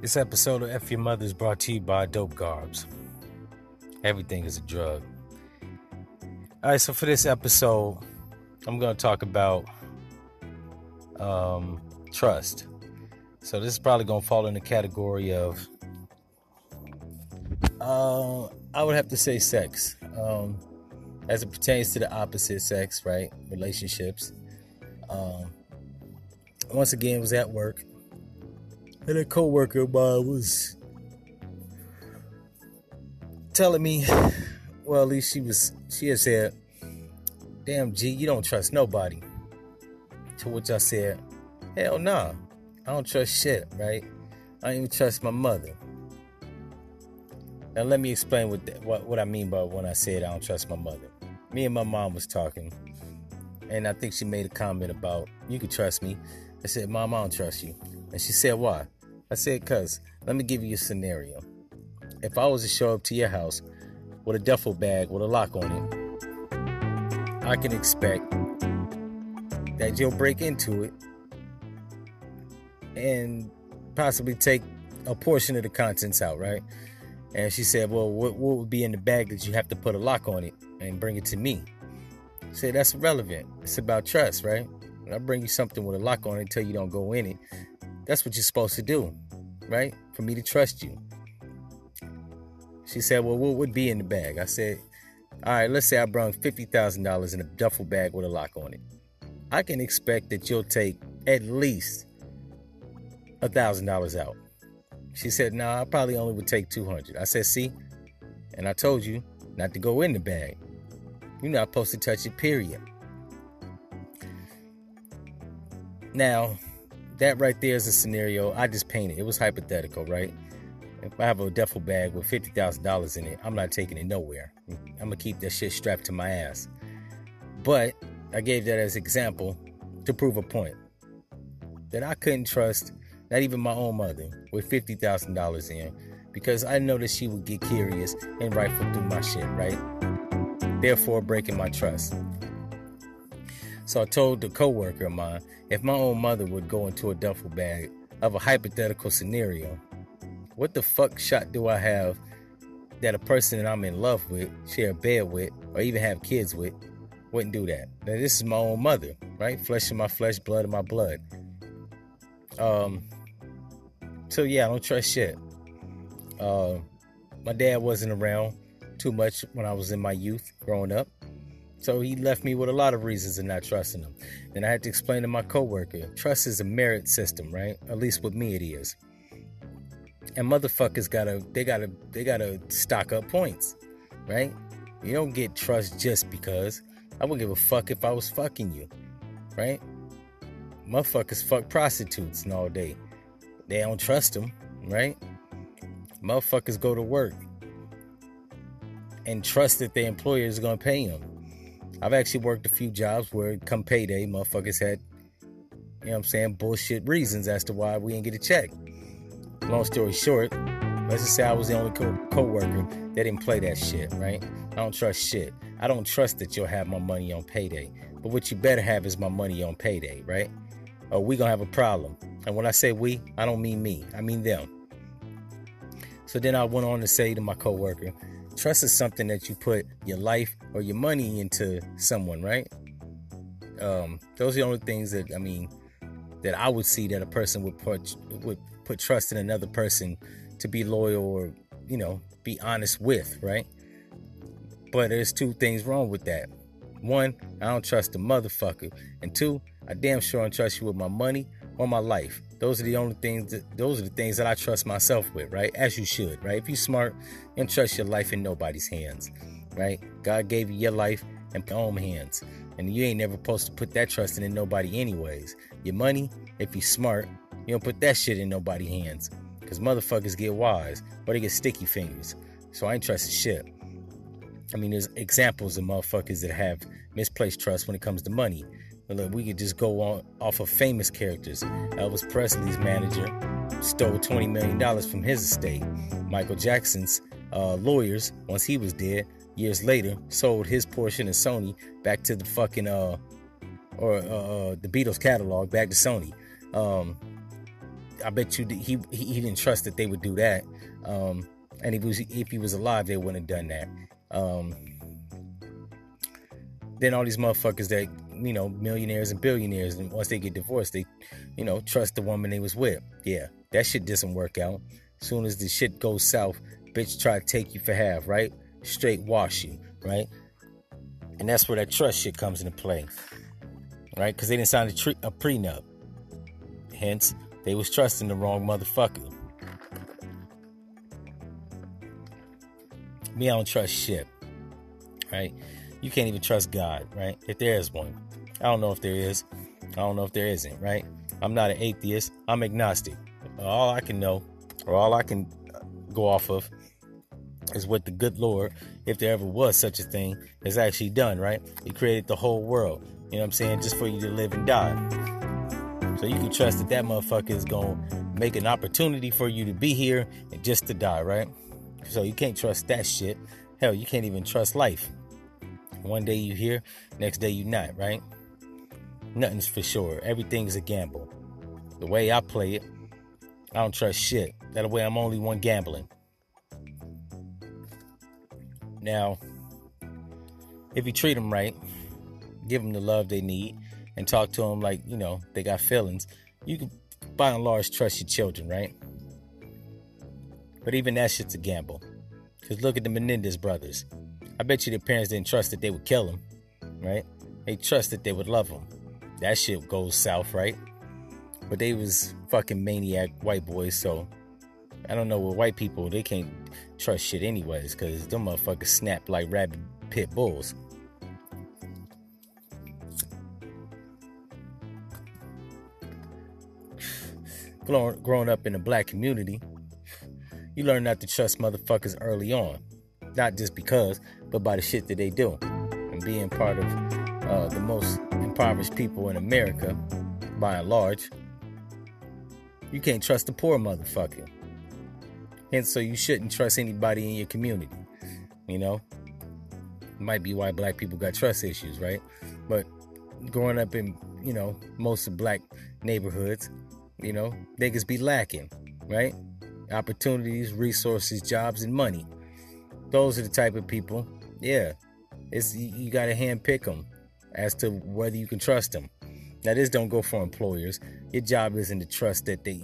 This episode of F Your Mother is brought to you by Dope Garbs. Everything is a drug. All right, so for this episode, I'm going to talk about trust. So this is probably going to fall in the category of, I would have to say sex, as it pertains to the opposite sex, right? Relationships. Once again, I was at work, and a coworker of mine was telling me, well, at least she had said, "Damn, G, you don't trust nobody." To which I said, "Hell nah, I don't trust shit, right? I don't even trust my mother." Now let me explain what I mean by when I said I don't trust my mother. Me and my mom was talking, and I think she made a comment about, "You can trust me." I said, "Mom, I don't trust you." And she said, "Why?" I said, "'Cause, let me give you a scenario. If I was to show up to your house with a duffel bag with a lock on it, I can expect that you'll break into it and possibly take a portion of the contents out, right?" And she said, "Well, what would be in the bag that you have to put a lock on it and bring it to me?" I said, "That's irrelevant. It's about trust, right? When I bring you something with a lock on it until you don't go in it, that's what you're supposed to do, right? For me to trust you." She said, "Well, what would be in the bag?" I said, "All right, let's say I brought $50,000 in a duffel bag with a lock on it. I can expect that you'll take at least $1,000 out." She said, "Nah, I probably only would take $200. I said, "See? And I told you not to go in the bag. You're not supposed to touch it, period." Now, that right there is a scenario I just painted. It was hypothetical, right? If I have a duffel bag with $50,000 in it, I'm not taking it nowhere. I'm going to keep that shit strapped to my ass. But I gave that as example to prove a point. That I couldn't trust not even my own mother with $50,000 in, because I know that she would get curious and rifle through my shit, right? Therefore, breaking my trust. So I told the coworker of mine, if my own mother would go into a duffel bag of a hypothetical scenario, what the fuck shot do I have that a person that I'm in love with, share a bed with, or even have kids with, wouldn't do that? Now, this is my own mother, right? Flesh of my flesh, blood of my blood. So yeah, I don't trust shit. My dad wasn't around too much when I was in my youth growing up, so he left me with a lot of reasons of not trusting him. And I had to explain to my coworker, trust is a merit system, right? At least with me, it is. And motherfuckers gotta stock up points, right? You don't get trust just because. I wouldn't give a fuck if I was fucking you, right? Motherfuckers fuck prostitutes and all day. They don't trust them, right? Motherfuckers go to work and trust that their employer is going to pay them. I've actually worked a few jobs where come payday, motherfuckers had, you know what I'm saying, bullshit reasons as to why we didn't get a check. Long story short, let's just say I was the only coworker that didn't play that shit, right? I don't trust shit. I don't trust that you'll have my money on payday. But what you better have is my money on payday, right? Or we gonna have a problem. And when I say we, I don't mean me. I mean them. So then I went on to say to my coworker, trust is something that you put your life or your money into someone, right? Those are the only things that, I mean, that I would see that a person would put trust in another person to be loyal or, you know, be honest with, right? But there's two things wrong with that. One, I don't trust a motherfucker. And two, I damn sure don't trust you with my money or my life. Those are the things that I trust myself with, right? As you should, right? If you're smart, you don't trust your life in nobody's hands, right? God gave you your life in your own hands. And you ain't never supposed to put that trust in nobody anyways. Your money, if you're smart, you don't put that shit in nobody's hands. Because motherfuckers get wise, or they get sticky fingers. So I ain't trusting shit. I mean, there's examples of motherfuckers that have misplaced trust when it comes to money. But look, we could just go on off of famous characters. Elvis Presley's manager stole $20 million from his estate. Michael Jackson's lawyers, once he was dead, years later, sold his portion of Sony back to the fucking, the Beatles catalog back to Sony. I bet you he didn't trust that they would do that. And if he was alive, they wouldn't have done that. Then all these motherfuckers that, you know, millionaires and billionaires, and once they get divorced, they, you know, trust the woman they was with. Yeah, that shit doesn't work out. As soon as the shit goes south, bitch try to take you for half, right? Straight wash you, right? And that's where that trust shit comes into play, right? Because they didn't sign a prenup. Hence, they was trusting the wrong motherfucker. Me, I don't trust shit, right? You can't even trust God, right? If there is one. I don't know if there is. I don't know if there isn't, right? I'm not an atheist. I'm agnostic. All I can know, or all I can go off of, is what the good Lord, if there ever was such a thing, has actually done, right? He created the whole world, you know what I'm saying, just for you to live and die. So you can trust that that motherfucker is going to make an opportunity for you to be here and just to die, right? So you can't trust that shit. Hell, you can't even trust life. One day you here, next day you not, right? Nothing's for sure. Everything's a gamble. The way I play it, I don't trust shit. That way I'm only one gambling. Now, if you treat them right, give them the love they need, and talk to them like, you know, they got feelings, you can, by and large, trust your children, right? But even that shit's a gamble. Because look at the Menendez brothers. I bet you their parents didn't trust that they would kill them, right? They trust that they would love them. That shit goes south, right? But they was fucking maniac white boys, so I don't know what white people, they can't trust shit anyways, because them motherfuckers snap like rabid pit bulls. Growing up in the black community, you learn not to trust motherfuckers early on. Not just because, but by the shit that they do. And being part of the most impoverished people in America, by and large, you can't trust the poor motherfucker. And so you shouldn't trust anybody in your community, you know? Might be why black people got trust issues, right? But growing up in, you know, most of black neighborhoods, you know, niggas be lacking, right? Opportunities, resources, jobs, and money. Those are the type of people, yeah, it's, you got to handpick them as to whether you can trust them. Now, this don't go for employers. Your job isn't to trust that they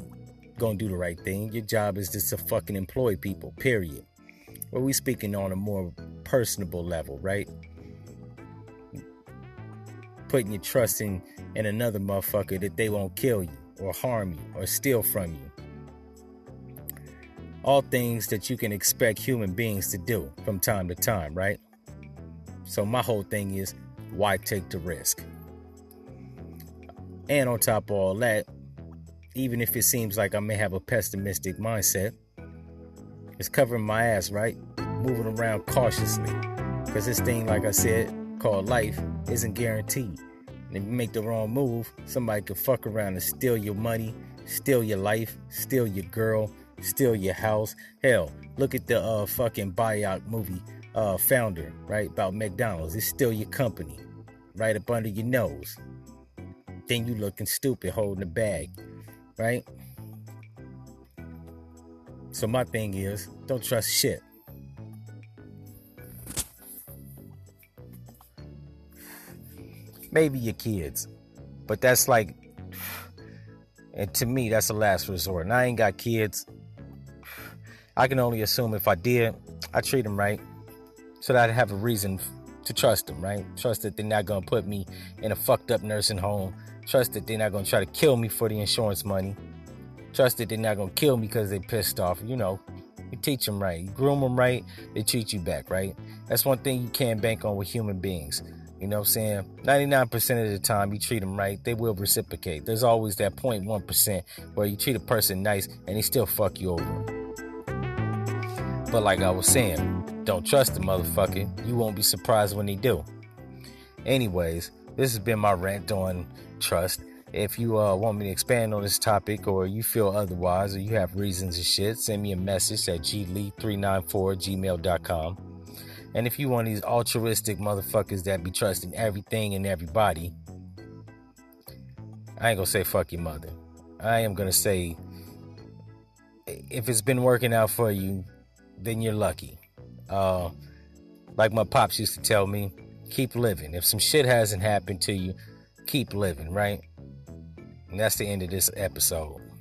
gonna do the right thing. Your job is just to fucking employ people, period. But we speaking on a more personable level, right? Putting your trust in another motherfucker that they won't kill you or harm you or steal from you. All things that you can expect human beings to do from time to time, right? So my whole thing is, why take the risk? And on top of all that, even if it seems like I may have a pessimistic mindset, it's covering my ass, right? Moving around cautiously. Because this thing, like I said, called life, isn't guaranteed. And if you make the wrong move, somebody could fuck around and steal your money, steal your life, steal your girl, steal your house. Hell, look at the fucking buyout movie, Founder, right? About McDonald's. It's still your company, right up under your nose. Then you looking stupid holding the bag, right? So my thing is, don't trust shit. Maybe your kids, but that's like, and to me, that's a last resort. And I ain't got kids. I can only assume if I did, I treat them right, so that I'd have a reason to trust them, right? Trust that they're not gonna put me in a fucked up nursing home. Trust that they're not gonna try to kill me for the insurance money. Trust that they're not gonna kill me because they pissed off. You know, you teach them right, you groom them right, they treat you back right. That's one thing you can bank on with human beings. You know what I'm saying? 99% of the time you treat them right, they will reciprocate. There's always that 0.1% where you treat a person nice and they still fuck you over. But like I was saying, don't trust the motherfucker. You won't be surprised when they do. Anyways, this has been my rant on trust. If you want me to expand on this topic, or you feel otherwise, or you have reasons and shit, send me a message at glee394@gmail.com. And if you want these altruistic motherfuckers that be trusting everything and everybody, I ain't gonna say fuck your mother. I am gonna say if it's been working out for you, then you're lucky. Like my pops used to tell me, keep living. If some shit hasn't happened to you, keep living, right? And that's the end of this episode.